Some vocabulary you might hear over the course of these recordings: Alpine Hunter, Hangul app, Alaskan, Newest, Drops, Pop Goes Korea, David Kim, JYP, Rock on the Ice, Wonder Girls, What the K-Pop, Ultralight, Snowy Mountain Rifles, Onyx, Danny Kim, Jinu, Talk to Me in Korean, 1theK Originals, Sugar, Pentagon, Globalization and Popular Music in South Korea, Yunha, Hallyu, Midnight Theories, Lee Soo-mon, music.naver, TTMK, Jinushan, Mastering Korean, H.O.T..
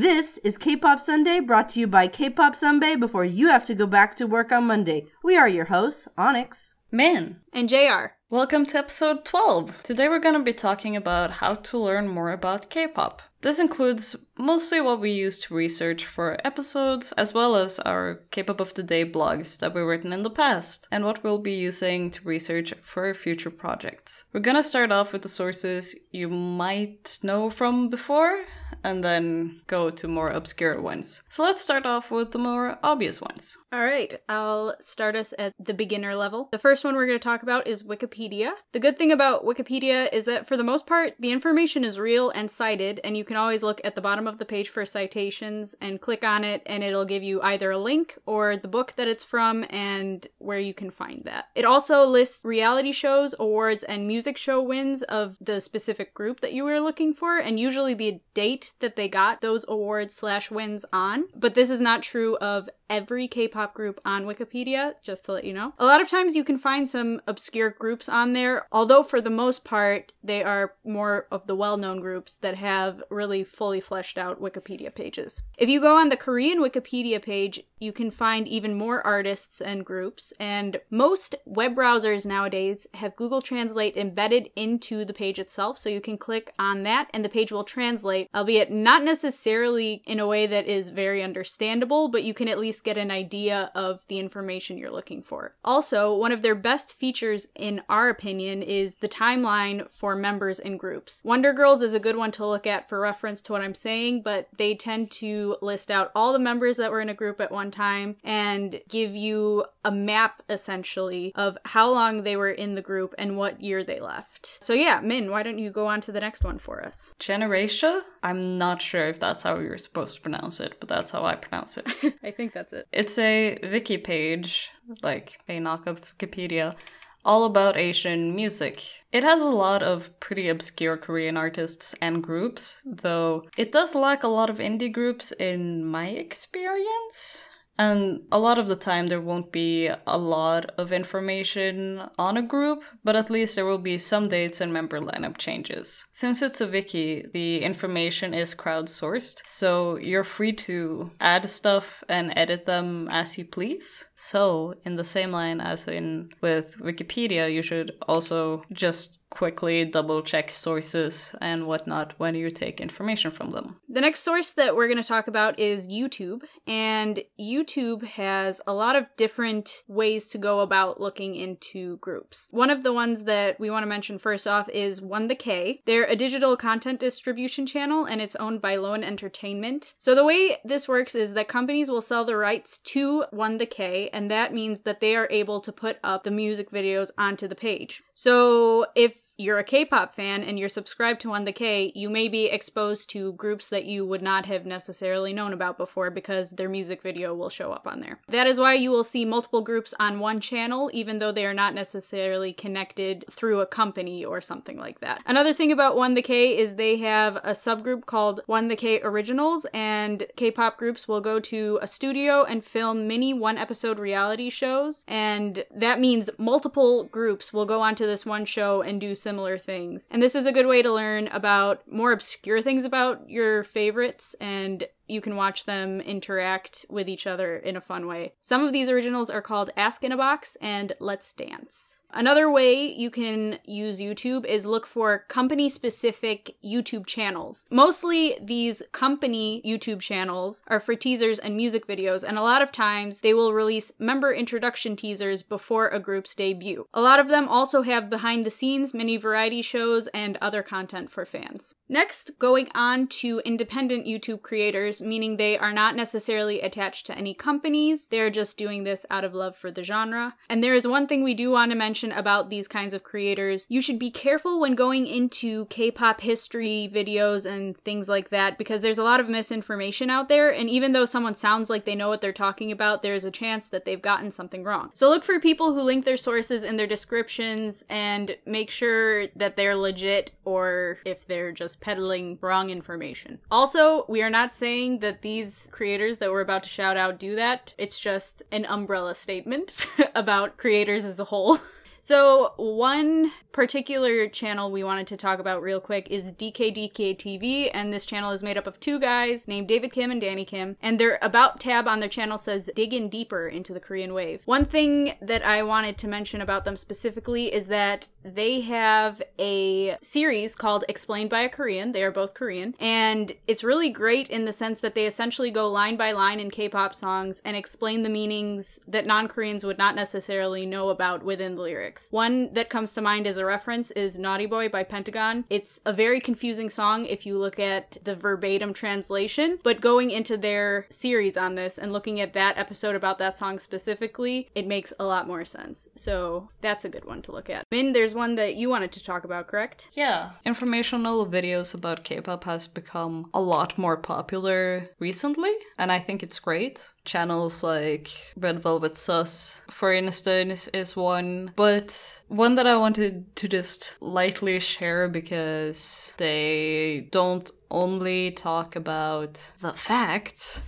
This is K-Pop Sunday, brought to you by K-Pop Sunday before you have to go back to work on Monday. We are your hosts, Onyx, Man, and JR. Welcome to episode 12. Today we're going to be talking about how to learn more about K-pop. This includes mostly what we use to research for episodes, as well as our Kpop of the Day blogs that we've written in the past, and what we'll be using to research for future projects. We're gonna start off with the sources you might know from before, and then go to more obscure ones. So let's start off with the more obvious ones. Alright, I'll start us at the beginner level. The first one we're gonna talk about is Wikipedia. The good thing about Wikipedia is that for the most part, the information is real and cited, and you can always look at the bottom of the page for citations and click on it, and it'll give you either a link or the book that it's from and where you can find that. It also lists reality shows, awards, and music show wins of the specific group that you were looking for, and usually the date that they got those awards / wins on. But this is not true of every K-pop group on Wikipedia, just to let you know. A lot of times you can find some obscure groups on there, although for the most part, they are more of the well-known groups that have really fully fleshed out Wikipedia pages. If you go on the Korean Wikipedia page, you can find even more artists and groups, and most web browsers nowadays have Google Translate embedded into the page itself, so you can click on that and the page will translate, albeit not necessarily in a way that is very understandable, but you can at least get an idea of the information you're looking for. Also, one of their best features, in our opinion, is the timeline for members and groups. Wonder Girls is a good one to look at for reference to what I'm saying, but they tend to list out all the members that were in a group at one time and give you a map, essentially, of how long they were in the group and what year they left. So yeah, Min, why don't you go on to the next one for us? Generasia? I'm not sure if that's how you're supposed to pronounce it, but that's how I pronounce it. I think that's it. It's a wiki page, like a knockoff Wikipedia, all about Asian music. It has a lot of pretty obscure Korean artists and groups, though it does lack a lot of indie groups in my experience. And a lot of the time there won't be a lot of information on a group, but at least there will be some dates and member lineup changes. Since it's a wiki, the information is crowdsourced, so you're free to add stuff and edit them as you please. So, in the same line as in with Wikipedia, you should also just quickly double check sources and whatnot when you take information from them. The next source that we're going to talk about is YouTube, and YouTube has a lot of different ways to go about looking into groups. One of the ones that we want to mention first off is 1theK. They're a digital content distribution channel and it's owned by Loan Entertainment. So the way this works is that companies will sell the rights to 1theK, and that means that they are able to put up the music videos onto the page. So if you're a K-pop fan and you're subscribed to 1theK, you may be exposed to groups that you would not have necessarily known about before because their music video will show up on there. That is why you will see multiple groups on one channel, even though they are not necessarily connected through a company or something like that. Another thing about 1theK is they have a subgroup called 1theK Originals, and K-pop groups will go to a studio and film mini one-episode reality shows, and that means multiple groups will go onto this one show and do similar things. And this is a good way to learn about more obscure things about your favorites, and you can watch them interact with each other in a fun way. Some of these originals are called Ask in a Box and Let's Dance. Another way you can use YouTube is look for company-specific YouTube channels. Mostly these company YouTube channels are for teasers and music videos, and a lot of times they will release member introduction teasers before a group's debut. A lot of them also have behind-the-scenes, mini variety shows, and other content for fans. Next, going on to independent YouTube creators, meaning they are not necessarily attached to any companies. They're just doing this out of love for the genre. And there is one thing we do want to mention about these kinds of creators. You should be careful when going into K-pop history videos and things like that, because there's a lot of misinformation out there, and even though someone sounds like they know what they're talking about, there's a chance that they've gotten something wrong. So look for people who link their sources in their descriptions and make sure that they're legit, or if they're just peddling wrong information. Also, we are not saying that these creators that we're about to shout out do that. It's just an umbrella statement about creators as a whole. So one particular channel we wanted to talk about real quick is DKDKTV, and this channel is made up of two guys named David Kim and Danny Kim, and their About tab on their channel says digging deeper into the Korean wave. One thing that I wanted to mention about them specifically is that they have a series called Explained by a Korean. They are both Korean, and it's really great in the sense that they essentially go line by line in K-pop songs and explain the meanings that non-Koreans would not necessarily know about within the lyrics. One that comes to mind as a reference is Naughty Boy by Pentagon. It's a very confusing song if you look at the verbatim translation, but going into their series on this and looking at that episode about that song specifically, it makes a lot more sense. So that's a good one to look at. Min, there's one that you wanted to talk about, correct? Yeah. Informational videos about K-pop has become a lot more popular recently, and I think it's great. Channels like Red Velvet Sus, for instance, is one, but one that I wanted to just lightly share because they don't only talk about the facts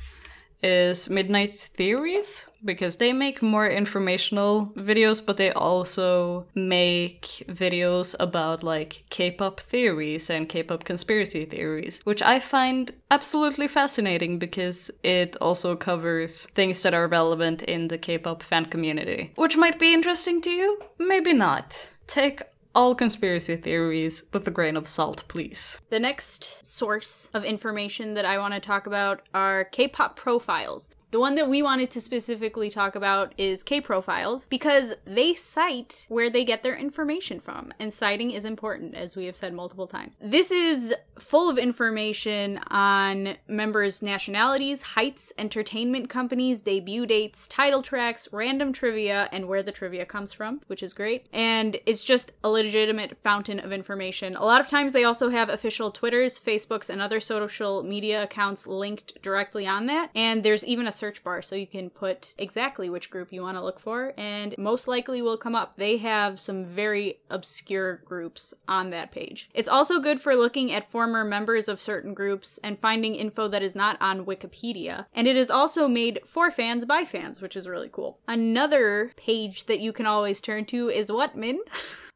is Midnight Theories, because they make more informational videos, but they also make videos about like K-pop theories and K-pop conspiracy theories, which I find absolutely fascinating because it also covers things that are relevant in the K-pop fan community, which might be interesting to you, maybe not. Take all conspiracy theories with a grain of salt, please. The next source of information that I want to talk about are K-pop profiles. The one that we wanted to specifically talk about is K-Profiles, because they cite where they get their information from, and citing is important, as we have said multiple times. This is full of information on members' nationalities, heights, entertainment companies, debut dates, title tracks, random trivia, and where the trivia comes from, which is great. And it's just a legitimate fountain of information. A lot of times they also have official Twitters, Facebooks, and other social media accounts linked directly on that, and there's even a search bar so you can put exactly which group you want to look for, and most likely will come up. They have some very obscure groups on that page. It's also good for looking at former members of certain groups and finding info that is not on Wikipedia, and it is also made for fans by fans, which is really cool. Another page that you can always turn to is what, Min?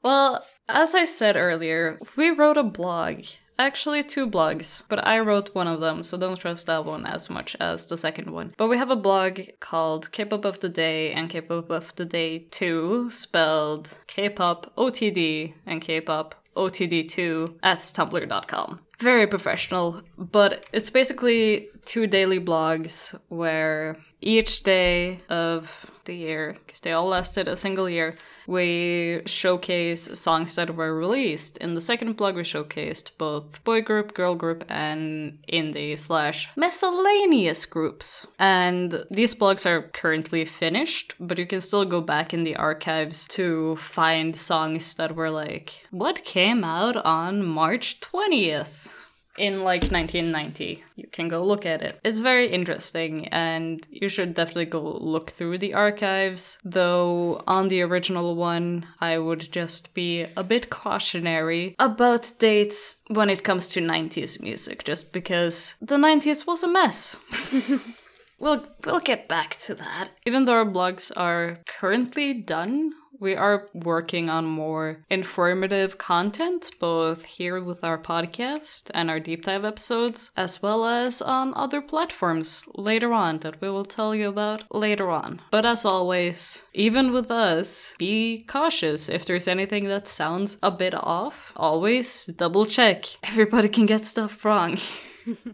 Well, as I said earlier, we wrote a blog. Actually, two blogs, but I wrote one of them, so don't trust that one as much as the second one. But we have a blog called Kpop of the Day and Kpop of the Day 2, spelled Kpop OTD and Kpop OTD2 at tumblr.com. Very professional, but it's basically two daily blogs where each day of the year, because they all lasted a single year, we showcase songs that were released. In the second blog, we showcased both boy group, girl group, and indie/miscellaneous groups. And these blogs are currently finished, but you can still go back in the archives to find songs that were like, what came out on March 20th? In like 1990. You can go look at it. It's very interesting, and you should definitely go look through the archives, though on the original one, I would just be a bit cautionary about dates when it comes to 90s music, just because the 90s was a mess. We'll get back to that. Even though our blogs are currently done, we are working on more informative content, both here with our podcast and our deep dive episodes, as well as on other platforms later on that we will tell you about later on. But as always, even with us, be cautious. If there's anything that sounds a bit off, always double check. Everybody can get stuff wrong.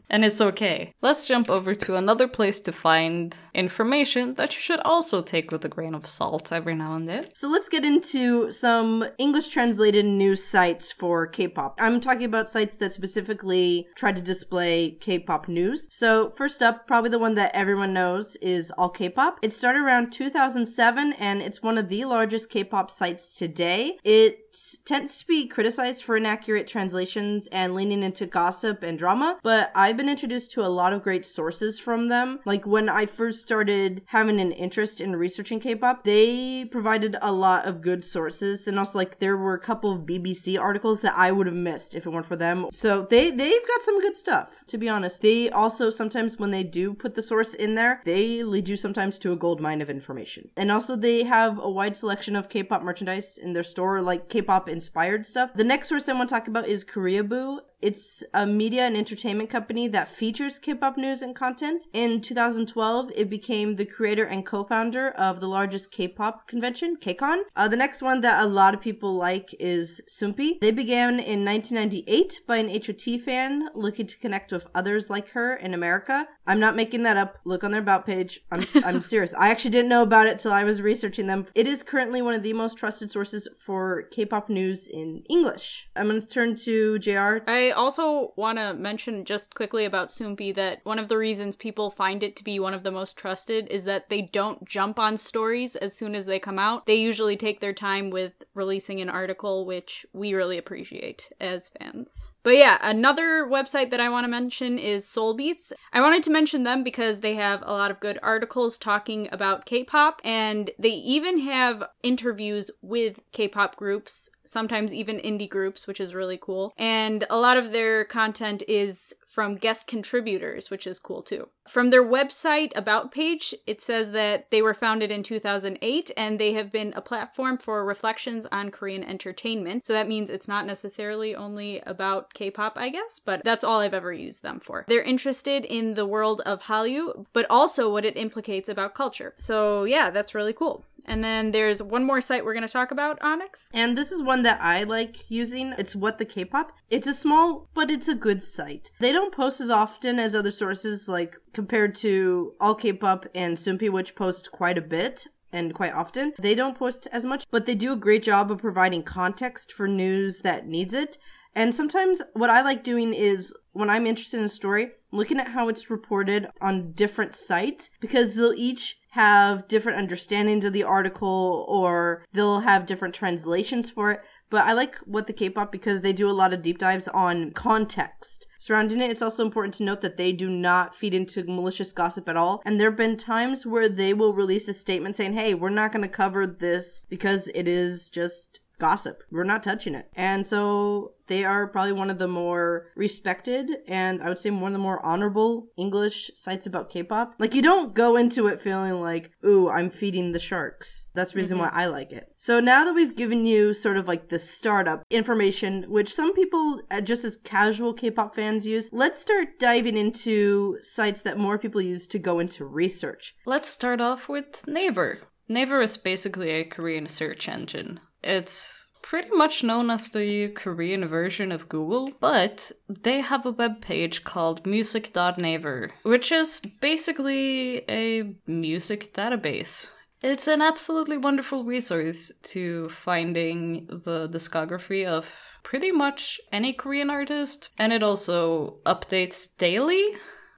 And it's okay. Let's jump over to another place to find information that you should also take with a grain of salt every now and then. So let's get into some English translated news sites for K-pop. I'm talking about sites that specifically try to display K-pop news. So first up, probably the one that everyone knows is All K-pop. It started around 2007, and it's one of the largest K-pop sites today. It tends to be criticized for inaccurate translations and leaning into gossip and drama, but but I've been introduced to a lot of great sources from them. Like when I first started having an interest in researching K-pop, they provided a lot of good sources, and also like there were a couple of BBC articles that I would have missed if it weren't for them. So they've got some good stuff, to be honest. They also sometimes, when they do put the source in there, they lead you sometimes to a gold mine of information. And also they have a wide selection of K-pop merchandise in their store, like K-pop inspired stuff. The next source I want to talk about is Koreaboo. It's a media and entertainment company that features K-pop news and content. In 2012, it became the creator and co-founder of the largest K-pop convention, KCON. The next one that a lot of people like is Soompi. They began in 1998 by an H.O.T. fan looking to connect with others like her in America. I'm not making that up. Look on their about page. I'm serious. I actually didn't know about it till I was researching them. It is currently one of the most trusted sources for K-pop news in English. I'm going to turn to JR. I also want to mention just quickly about Soompi that one of the reasons people find it to be one of the most trusted is that they don't jump on stories as soon as they come out. They usually take their time with releasing an article, which we really appreciate as fans. But yeah, another website that I want to mention is Soul Beats. I wanted to mention them because they have a lot of good articles talking about K-pop, and they even have interviews with K-pop groups, sometimes even indie groups, which is really cool. And a lot of their content is from guest contributors, which is cool too. From their website about page, it says that they were founded in 2008 and they have been a platform for reflections on Korean entertainment. So that means it's not necessarily only about K-pop, I guess, but that's all I've ever used them for. They're interested in the world of Hallyu, but also what it implicates about culture. So yeah, that's really cool. And then there's one more site we're going to talk about, Onyx. And this is one that I like using. It's What the K-Pop. It's a small, but it's a good site. They don't post as often as other sources, like compared to All K-pop and Soompi, which post quite a bit and quite often. They don't post as much, but they do a great job of providing context for news that needs it. And sometimes what I like doing is, when I'm interested in a story, looking at how it's reported on different sites, because they'll each have different understandings of the article, or they'll have different translations for it. But I like What the K-Pop because they do a lot of deep dives on context surrounding it. It's also important to note that they do not feed into malicious gossip at all. And there have been times where they will release a statement saying, hey, we're not going to cover this because it is just gossip. We're not touching it. And so they are probably one of the more respected, and I would say one of the more honorable English sites about K-pop. Like, you don't go into it feeling like, ooh, I'm feeding the sharks. That's the reason why I like it. So now that we've given you sort of like the startup information, which some people just as casual K-pop fans use, let's start diving into sites that more people use to go into research. Let's start off with Naver. Naver is basically a Korean search engine. It's pretty much known as the Korean version of Google, but they have a web page called music.naver, which is basically a music database. It's an absolutely wonderful resource to finding the discography of pretty much any Korean artist, and it also updates daily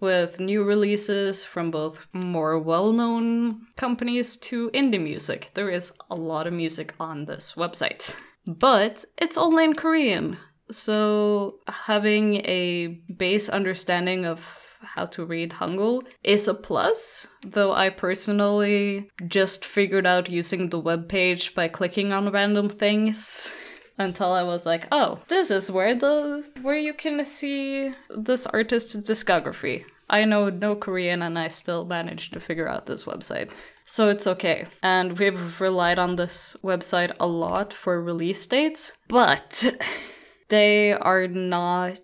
with new releases from both more well-known companies to indie music. There is a lot of music on this website. But it's only in Korean, so having a base understanding of how to read Hangul is a plus, though I personally just figured out using the webpage by clicking on random things until I was like, oh, this is where you can see this artist's discography. I know no Korean and I still managed to figure out this website. So it's okay. And we've relied on this website a lot for release dates, but they are not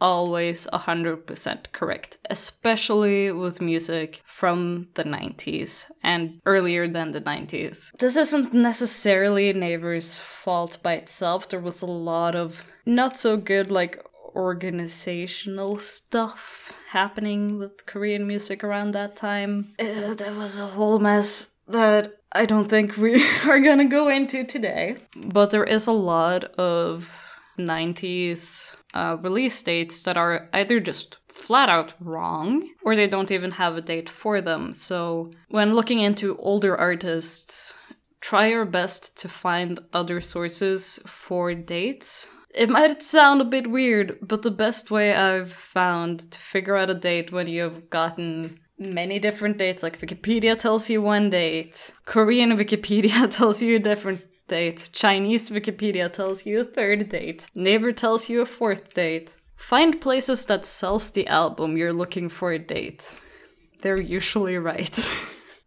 always 100% correct, especially with music from the 90s and earlier than the 90s. This isn't necessarily Naver's fault by itself. There was a lot of not so good, like, organizational stuff happening with Korean music around that time. There was a whole mess that I don't think we are gonna go into today. But there is a lot of 90s release dates that are either just flat out wrong, or they don't even have a date for them. So when looking into older artists, try your best to find other sources for dates. It might sound a bit weird, but the best way I've found to figure out a date when you've gotten many different dates, like Wikipedia tells you one date, Korean Wikipedia tells you a different date, Chinese Wikipedia tells you a third date, Naver tells you a fourth date. Find places that sells the album you're looking for a date. They're usually right.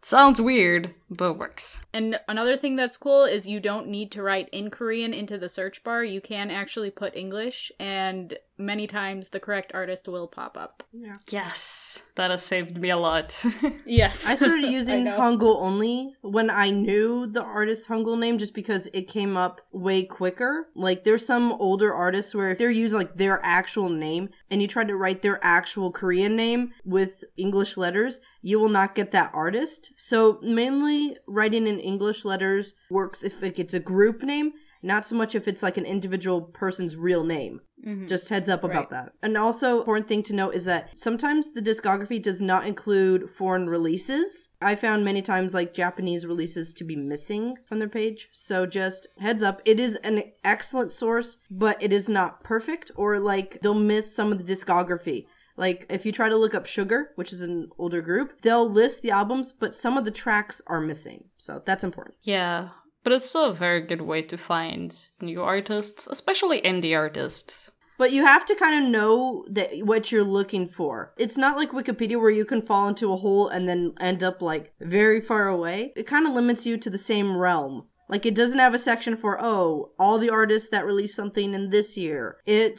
Sounds weird, but works. And another thing that's cool is you don't need to write in Korean into the search bar. You can actually put English, and many times the correct artist will pop up. Yeah. Yes. That has saved me a lot. Yes. I started using Hangul only when I knew the artist's Hangul name just because it came up way quicker. Like, there's some older artists where if they're using, like, their actual name and you try to write their actual Korean name with English letters, you will not get that artist. So mainly writing in English letters works if it's a group name, not so much if it's like an individual person's real name. Mm-hmm. Just heads up about that. And also, important thing to note is that sometimes the discography does not include foreign releases. I found many times like Japanese releases to be missing from their page. So just heads up, it is an excellent source, but it is not perfect, or like they'll miss some of the discography. Like, if you try to look up Sugar, which is an older group, they'll list the albums, but some of the tracks are missing. So that's important. Yeah, but it's still a very good way to find new artists, especially indie artists. But you have to kind of know that what you're looking for. It's not like Wikipedia where you can fall into a hole and then end up, like, very far away. It kind of limits you to the same realm. Like, it doesn't have a section for, oh, all the artists that released something in this year. It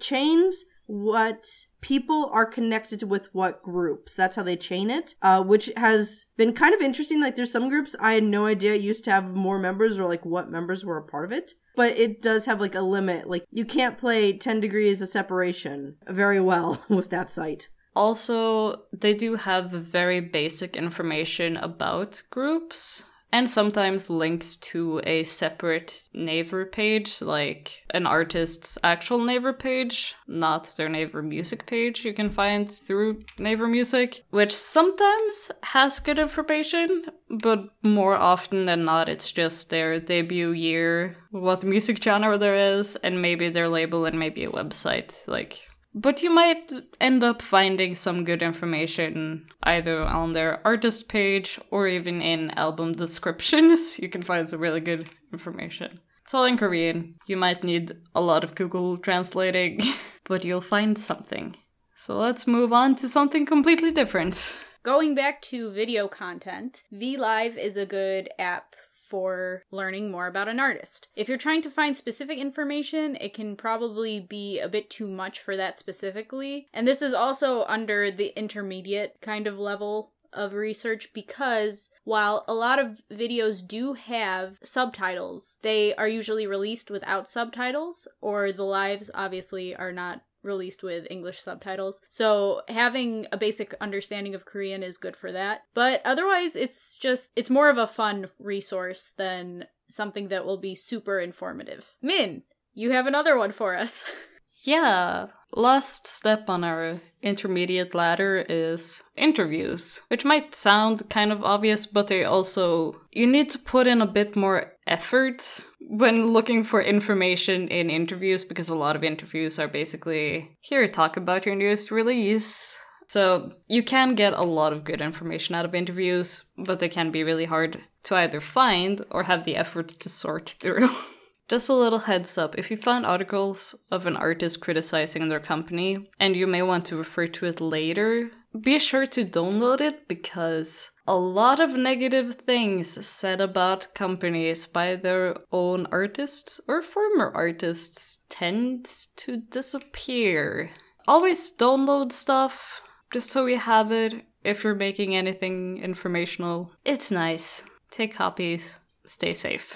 chains what people are connected with what groups. That's how they chain it, which has been kind of interesting. Like, there's some groups I had no idea used to have more members, or like what members were a part of it. But it does have like a limit. Like, you can't play 10 Degrees of Separation very well with that site. Also, they do have very basic information about groups. And sometimes links to a separate Naver page, like an artist's actual Naver page, not their Naver Music page you can find through Naver Music, which sometimes has good information, but more often than not it's just their debut year, what music genre there is, and maybe their label and maybe a website, like... But you might end up finding some good information either on their artist page or even in album descriptions. You can find some really good information. It's all in Korean. You might need a lot of Google translating, but you'll find something. So let's move on to something completely different. Going back to video content, VLive is a good app for learning more about an artist. If you're trying to find specific information, it can probably be a bit too much for that specifically. And this is also under the intermediate kind of level of research, because while a lot of videos do have subtitles, they are usually released without subtitles, or the lives obviously are not released with English subtitles. So having a basic understanding of Korean is good for that. But otherwise, it's more of a fun resource than something that will be super informative. Min, you have another one for us. Yeah. Last step on our intermediate ladder is interviews, which might sound kind of obvious, but you need to put in a bit more effort when looking for information in interviews, because a lot of interviews are basically, here, talk about your newest release. So you can get a lot of good information out of interviews, but they can be really hard to either find or have the effort to sort through. Just a little heads up, if you find articles of an artist criticizing their company, and you may want to refer to it later, be sure to download it, because a lot of negative things said about companies by their own artists or former artists tend to disappear. Always download stuff, just so you have it, if you're making anything informational. It's nice. Take copies. Stay safe.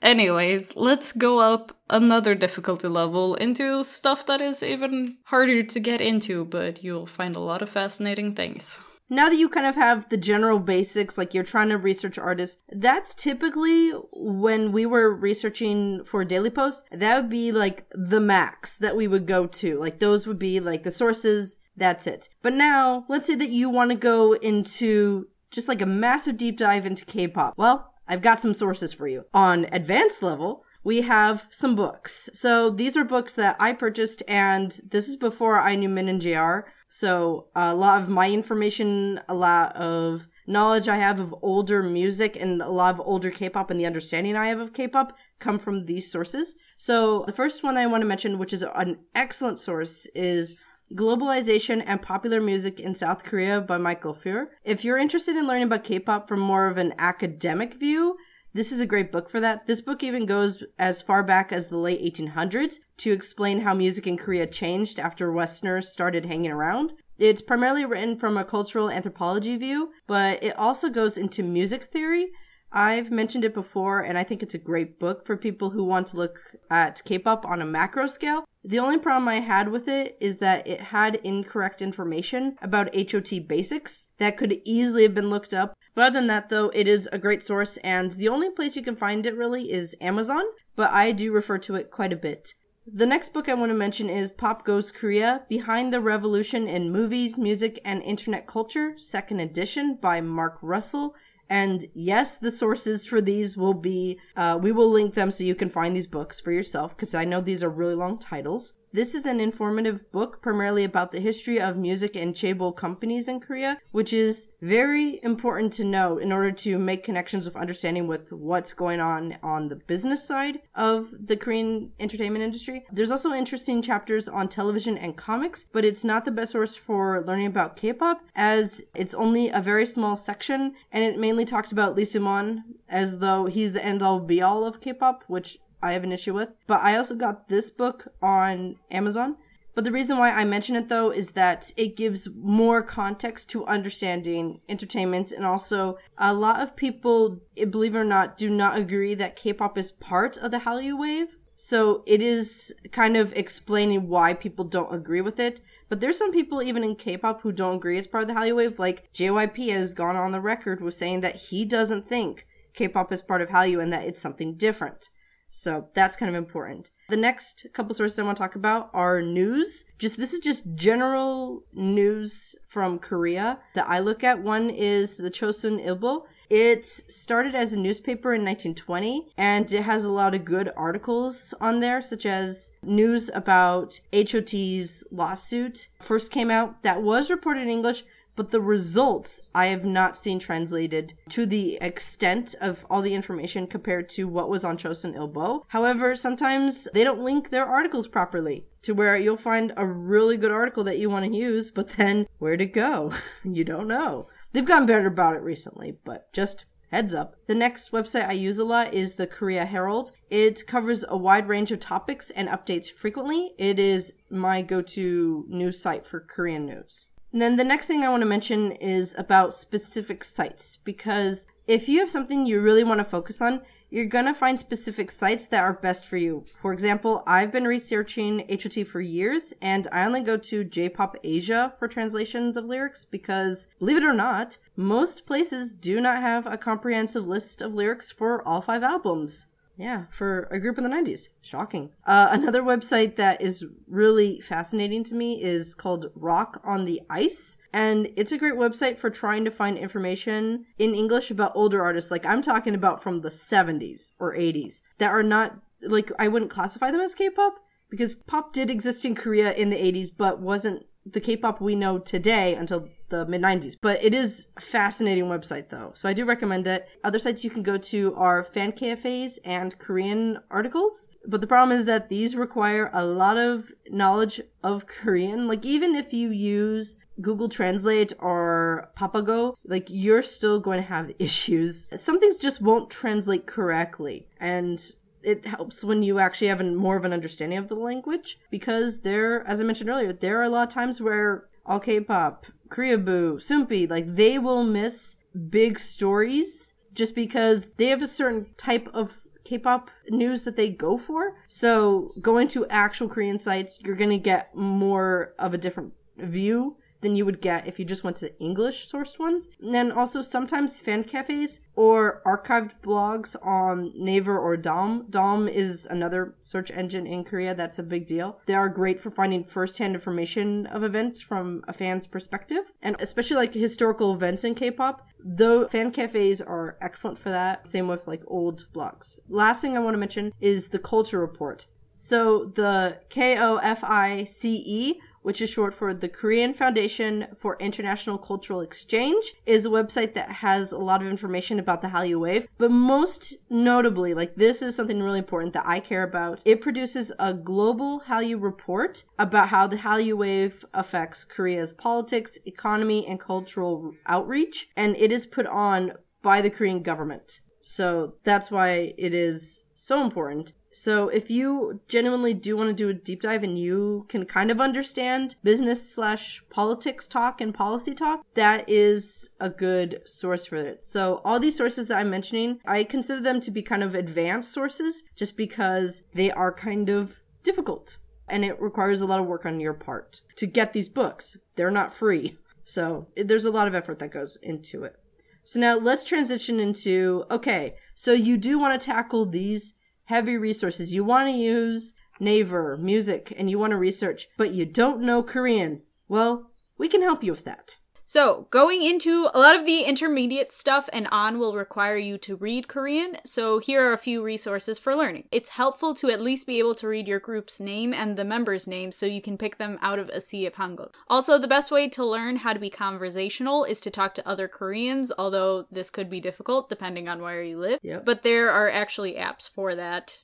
Anyways, let's go up another difficulty level into stuff that is even harder to get into, but you'll find a lot of fascinating things. Now that you kind of have the general basics, like you're trying to research artists, that's typically when we were researching for Daily Post, that would be like the max that we would go to. Like those would be like the sources, that's it. But now, let's say that you want to go into just like a massive deep dive into K-pop. Well, I've got some sources for you. On advanced level, we have some books. So these are books that I purchased, and this is before I knew Min and JR. So a lot of my information, a lot of knowledge I have of older music and a lot of older K-pop and the understanding I have of K-pop come from these sources. So the first one I want to mention, which is an excellent source, is Globalization and Popular Music in South Korea by Michael Fuhr. If you're interested in learning about K-pop from more of an academic view, this is a great book for that. This book even goes as far back as the late 1800s to explain how music in Korea changed after Westerners started hanging around. It's primarily written from a cultural anthropology view, but it also goes into music theory. I've mentioned it before, and I think it's a great book for people who want to look at K-pop on a macro scale. The only problem I had with it is that it had incorrect information about H.O.T. basics that could easily have been looked up. But other than that, though, it is a great source, and the only place you can find it really is Amazon, but I do refer to it quite a bit. The next book I want to mention is Pop Goes Korea, Behind the Revolution in Movies, Music, and Internet Culture, second edition by Mark Russell. And yes, the sources for these will be, we will link them so you can find these books for yourself, because I know these are really long titles. This is an informative book primarily about the history of music and chaebol companies in Korea, which is very important to know in order to make connections with understanding with what's going on the business side of the Korean entertainment industry. There's also interesting chapters on television and comics, but it's not the best source for learning about K-pop, as it's only a very small section, and it mainly talks about Lee Soo-mon as though he's the end-all be-all of K-pop, which I have an issue with. But I also got this book on Amazon. But the reason why I mention it, though, is that it gives more context to understanding entertainment. And also, a lot of people, believe it or not, do not agree that K-pop is part of the Hallyu wave. So it is kind of explaining why people don't agree with it. But there's some people even in K-pop who don't agree it's part of the Hallyu wave. Like, JYP has gone on the record with saying that he doesn't think K-pop is part of Hallyu and that it's something different. So that's kind of important. The next couple sources I want to talk about are news. This is just general news from Korea that I look at. One is the Chosun Ilbo. It started as a newspaper in 1920, and it has a lot of good articles on there, such as news about H.O.T.'s lawsuit. First came out, that was reported in English, but the results I have not seen translated to the extent of all the information compared to what was on Chosun Ilbo. However, sometimes they don't link their articles properly to where you'll find a really good article that you want to use, but then where'd it go? You don't know. They've gotten better about it recently, but just heads up. The next website I use a lot is the Korea Herald. It covers a wide range of topics and updates frequently. It is my go-to news site for Korean news. And then the next thing I want to mention is about specific sites, because if you have something you really want to focus on, you're going to find specific sites that are best for you. For example, I've been researching H.O.T. for years, and I only go to J-Pop Asia for translations of lyrics because, believe it or not, most places do not have a comprehensive list of lyrics for all 5 albums. Yeah, for a group in the 90s. Shocking. Another website that is really fascinating to me is called Rock on the Ice. And it's a great website for trying to find information in English about older artists. Like, I'm talking about from the 70s or 80s that are not, like, I wouldn't classify them as K-pop because pop did exist in Korea in the 80s, but wasn't the K-pop we know today until the mid-90s. But it is a fascinating website, though, so I do recommend it. Other sites you can go to are fan cafes and Korean articles, but the problem is that these require a lot of knowledge of Korean. Like, even if you use Google Translate or Papago, like, you're still going to have issues. Some things just won't translate correctly, and it helps when you actually have more of an understanding of the language, because there, as I mentioned earlier, there are a lot of times where All K-pop, Koreaboo, Soompi, like, they will miss big stories just because they have a certain type of K-pop news that they go for. So going to actual Korean sites, you're going to get more of a different view than you would get if you just went to English-sourced ones. And then also sometimes fan cafes or archived blogs on Naver or Dom. Dom is another search engine in Korea that's a big deal. They are great for finding first-hand information of events from a fan's perspective, and especially like historical events in K-pop. Though fan cafes are excellent for that, same with like old blogs. Last thing I want to mention is the Culture Report. So the KOFICE, which is short for the Korean Foundation for International Cultural Exchange, is a website that has a lot of information about the Hallyu Wave. But most notably, like this is something really important that I care about. It produces a global Hallyu report about how the Hallyu Wave affects Korea's politics, economy, and cultural outreach. And it is put on by the Korean government. So that's why it is so important. So if you genuinely do want to do a deep dive and you can kind of understand business/politics talk and policy talk, that is a good source for it. So all these sources that I'm mentioning, I consider them to be kind of advanced sources just because they are kind of difficult and it requires a lot of work on your part to get these books. They're not free. So there's a lot of effort that goes into it. So now let's transition into, okay, so you do want to tackle these heavy resources. You want to use Naver, music, and you want to research, but you don't know Korean. Well, we can help you with that. So going into a lot of the intermediate stuff and on will require you to read Korean. So here are a few resources for learning. It's helpful to at least be able to read your group's name and the members' names so you can pick them out of a sea of Hangul. Also, the best way to learn how to be conversational is to talk to other Koreans, although this could be difficult depending on where you live. Yep. But there are actually apps for that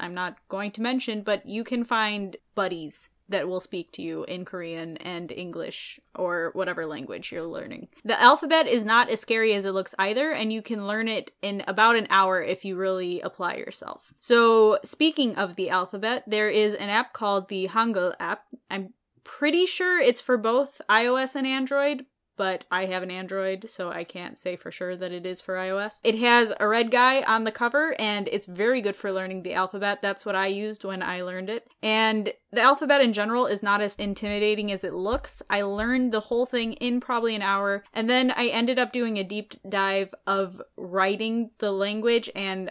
I'm not going to mention, but you can find buddies that will speak to you in Korean and English or whatever language you're learning. The alphabet is not as scary as it looks either, and you can learn it in about an hour if you really apply yourself. So speaking of the alphabet, there is an app called the Hangul app. I'm pretty sure it's for both iOS and Android, but I have an Android, so I can't say for sure that it is for iOS. It has a red guy on the cover, and it's very good for learning the alphabet. That's what I used when I learned it. And the alphabet in general is not as intimidating as it looks. I learned the whole thing in probably an hour, and then I ended up doing a deep dive of writing the language and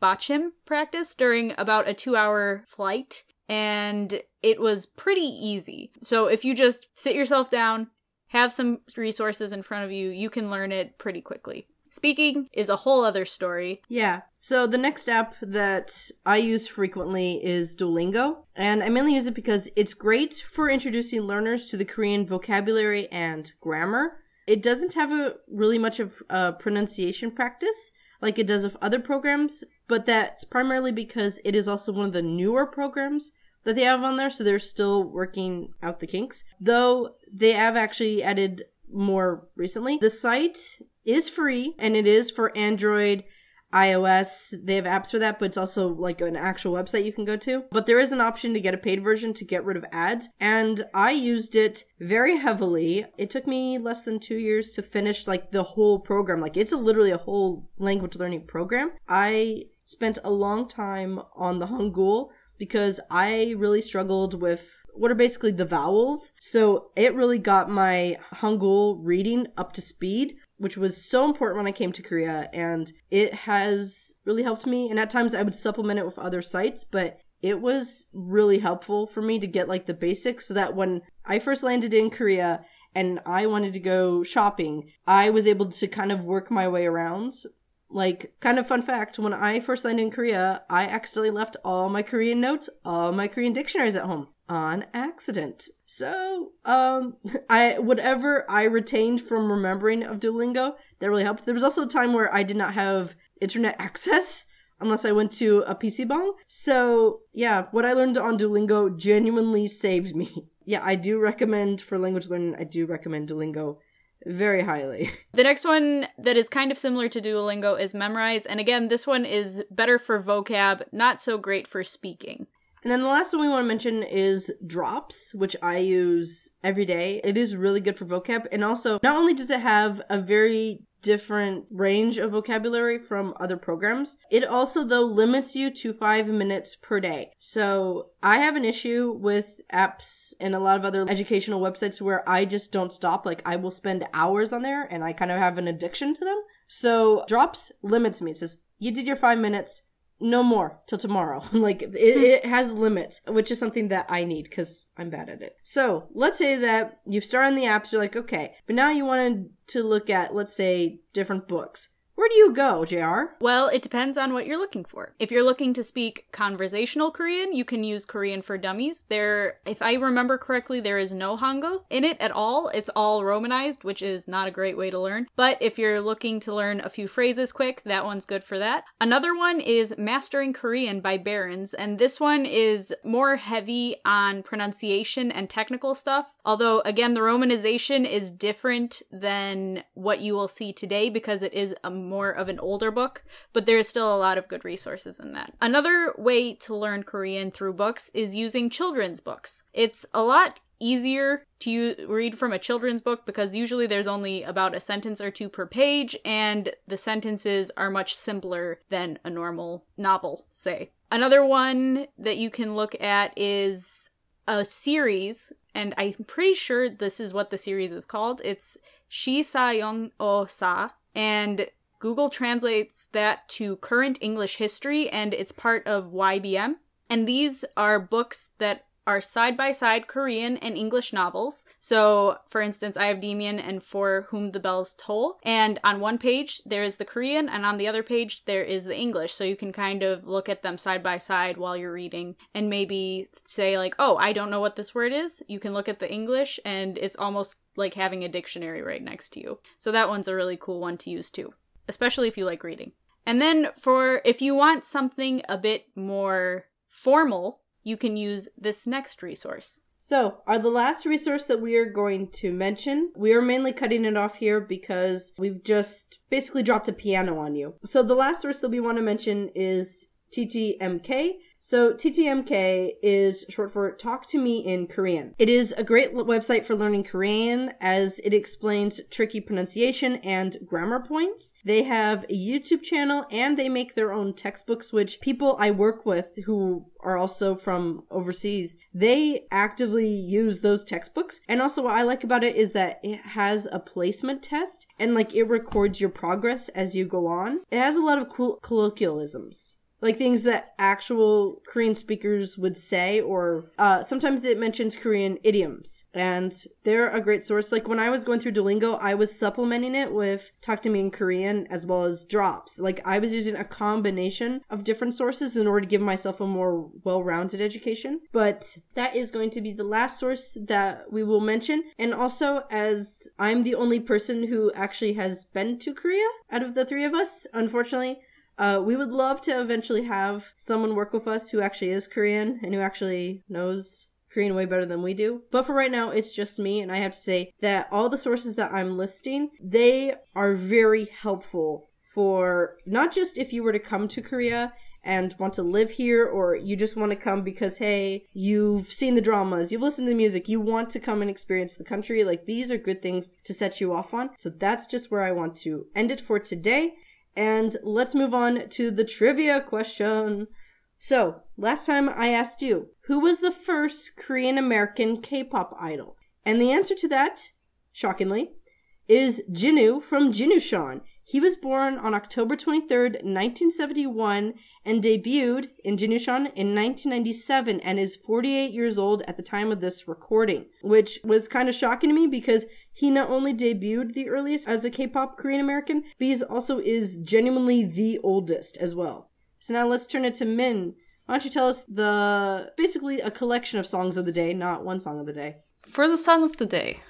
bachim practice during about a 2-hour flight, and it was pretty easy. So if you just sit yourself down, have some resources in front of you, you can learn it pretty quickly. Speaking is a whole other story. Yeah. So the next app that I use frequently is Duolingo, and I mainly use it because it's great for introducing learners to the Korean vocabulary and grammar. It doesn't have a really much of a pronunciation practice like it does with other programs, but that's primarily because it is also one of the newer programs that they have on there, so they're still working out the kinks. Though they have actually added more recently. The site is free, and it is for Android, iOS. They have apps for that, but it's also like an actual website you can go to. But there is an option to get a paid version to get rid of ads, and I used it very heavily. It took me less than 2 years to finish like the whole program. Like it's literally a whole language learning program. I spent a long time on the Hangul because I really struggled with what are basically the vowels. So it really got my Hangul reading up to speed, which was so important when I came to Korea. And it has really helped me. And at times I would supplement it with other sites, but it was really helpful for me to get like the basics so that when I first landed in Korea and I wanted to go shopping, I was able to kind of work my way around. Like, kind of fun fact, when I first landed in Korea, I accidentally left all my Korean notes, all my Korean dictionaries at home on accident. So, whatever I retained from remembering of Duolingo, that really helped. There was also a time where I did not have internet access unless I went to a PC bang. So, yeah, what I learned on Duolingo genuinely saved me. Yeah, I do recommend, for language learning, I do recommend Duolingo very highly. The next one that is kind of similar to Duolingo is Memrise. And again, this one is better for vocab, not so great for speaking. And then the last one we want to mention is Drops, which I use every day. It is really good for vocab. And also, not only does it have a very different range of vocabulary from other programs, it also, though, limits you to 5 minutes per day. So I have an issue with apps and a lot of other educational websites where I just don't stop. Like, I will spend hours on there, and I kind of have an addiction to them. So Drops limits me. It says, you did your 5 minutes, no more till tomorrow. Like, it has limits, which is something that I need because I'm bad at it. So let's say that you've started on the apps, you're like, okay, but now you wanted to look at, let's say, different books. Where do you go, JR? Well, it depends on what you're looking for. If you're looking to speak conversational Korean, you can use Korean for Dummies. There, if I remember correctly, there is no Hangul in it at all. It's all Romanized, which is not a great way to learn. But if you're looking to learn a few phrases quick, that one's good for that. Another one is Mastering Korean by Barons, and this one is more heavy on pronunciation and technical stuff. Although, again, the Romanization is different than what you will see today because it is a more of an older book, but there is still a lot of good resources in that. Another way to learn Korean through books is using children's books. It's a lot easier to read from a children's book because usually there's only about a sentence or two per page, and the sentences are much simpler than a normal novel, say. Another one that you can look at is a series, and I'm pretty sure this is what the series is called. It's Shisayong O Sa, and Google translates that to Current English History, and it's part of YBM. And these are books that are side-by-side Korean and English novels. So, for instance, I have Demian and For Whom the Bells Toll. And on one page, there is the Korean, and on the other page, there is the English. So you can kind of look at them side-by-side while you're reading and maybe say, like, oh, I don't know what this word is. You can look at the English, and it's almost like having a dictionary right next to you. So that one's a really cool one to use, too, especially if you like reading. And then for if you want something a bit more formal, you can use this next resource. So, the last resource that we are going to mention, we are mainly cutting it off here because we've just basically dropped a piano on you. So the last source that we want to mention is TTMK. So TTMK is short for Talk to Me in Korean. It is a great website for learning Korean as it explains tricky pronunciation and grammar points. They have a YouTube channel and they make their own textbooks, which people I work with who are also from overseas, they actively use those textbooks. And also what I like about it is that it has a placement test and like it records your progress as you go on. It has a lot of cool colloquialisms. Like things that actual Korean speakers would say, or sometimes it mentions Korean idioms. And they're a great source. Like when I was going through Duolingo, I was supplementing it with Talk to Me in Korean as well as Drops. Like I was using a combination of different sources in order to give myself a more well-rounded education. But that is going to be the last source that we will mention. And also, as I'm the only person who actually has been to Korea out of the three of us, unfortunately, we would love to eventually have someone work with us who actually is Korean and who actually knows Korean way better than we do. But for right now, it's just me. And I have to say that all the sources that I'm listing, they are very helpful for not just if you were to come to Korea and want to live here, or you just want to come because, hey, you've seen the dramas, you've listened to the music, you want to come and experience the country. Like, these are good things to set you off on. So that's just where I want to end it for today. And let's move on to the trivia question. So, last time I asked you, who was the first Korean-American K-pop idol? And the answer to that, shockingly, is Jinu from Jinushan. He was born on October 23rd, 1971, and debuted in Jinushan in 1997 and is 48 years old at the time of this recording, which was kind of shocking to me because he not only debuted the earliest as a K-pop Korean-American, but he also is genuinely the oldest as well. So now let's turn it to Min. Why don't you tell us basically a collection of songs of the day, not one song of the day. For the song of the day.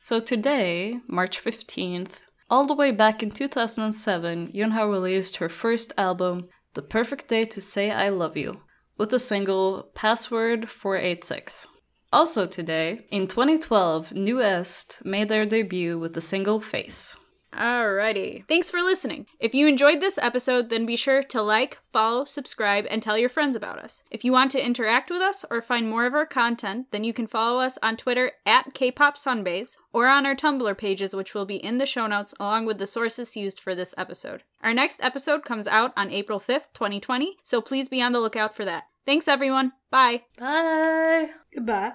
So today, March 15th, all the way back in 2007, Yunha released her first album, The Perfect Day to Say I Love You, with the single Password 486. Also today, in 2012, Newest made their debut with the single Face. Alrighty. Thanks for listening. If you enjoyed this episode, then be sure to like, follow, subscribe, and tell your friends about us. If you want to interact with us or find more of our content, then you can follow us on Twitter at Kpop Sundays or on our Tumblr pages, which will be in the show notes along with the sources used for this episode. Our next episode comes out on April 5th, 2020, so please be on the lookout for that. Thanks, everyone. Bye. Bye. Goodbye.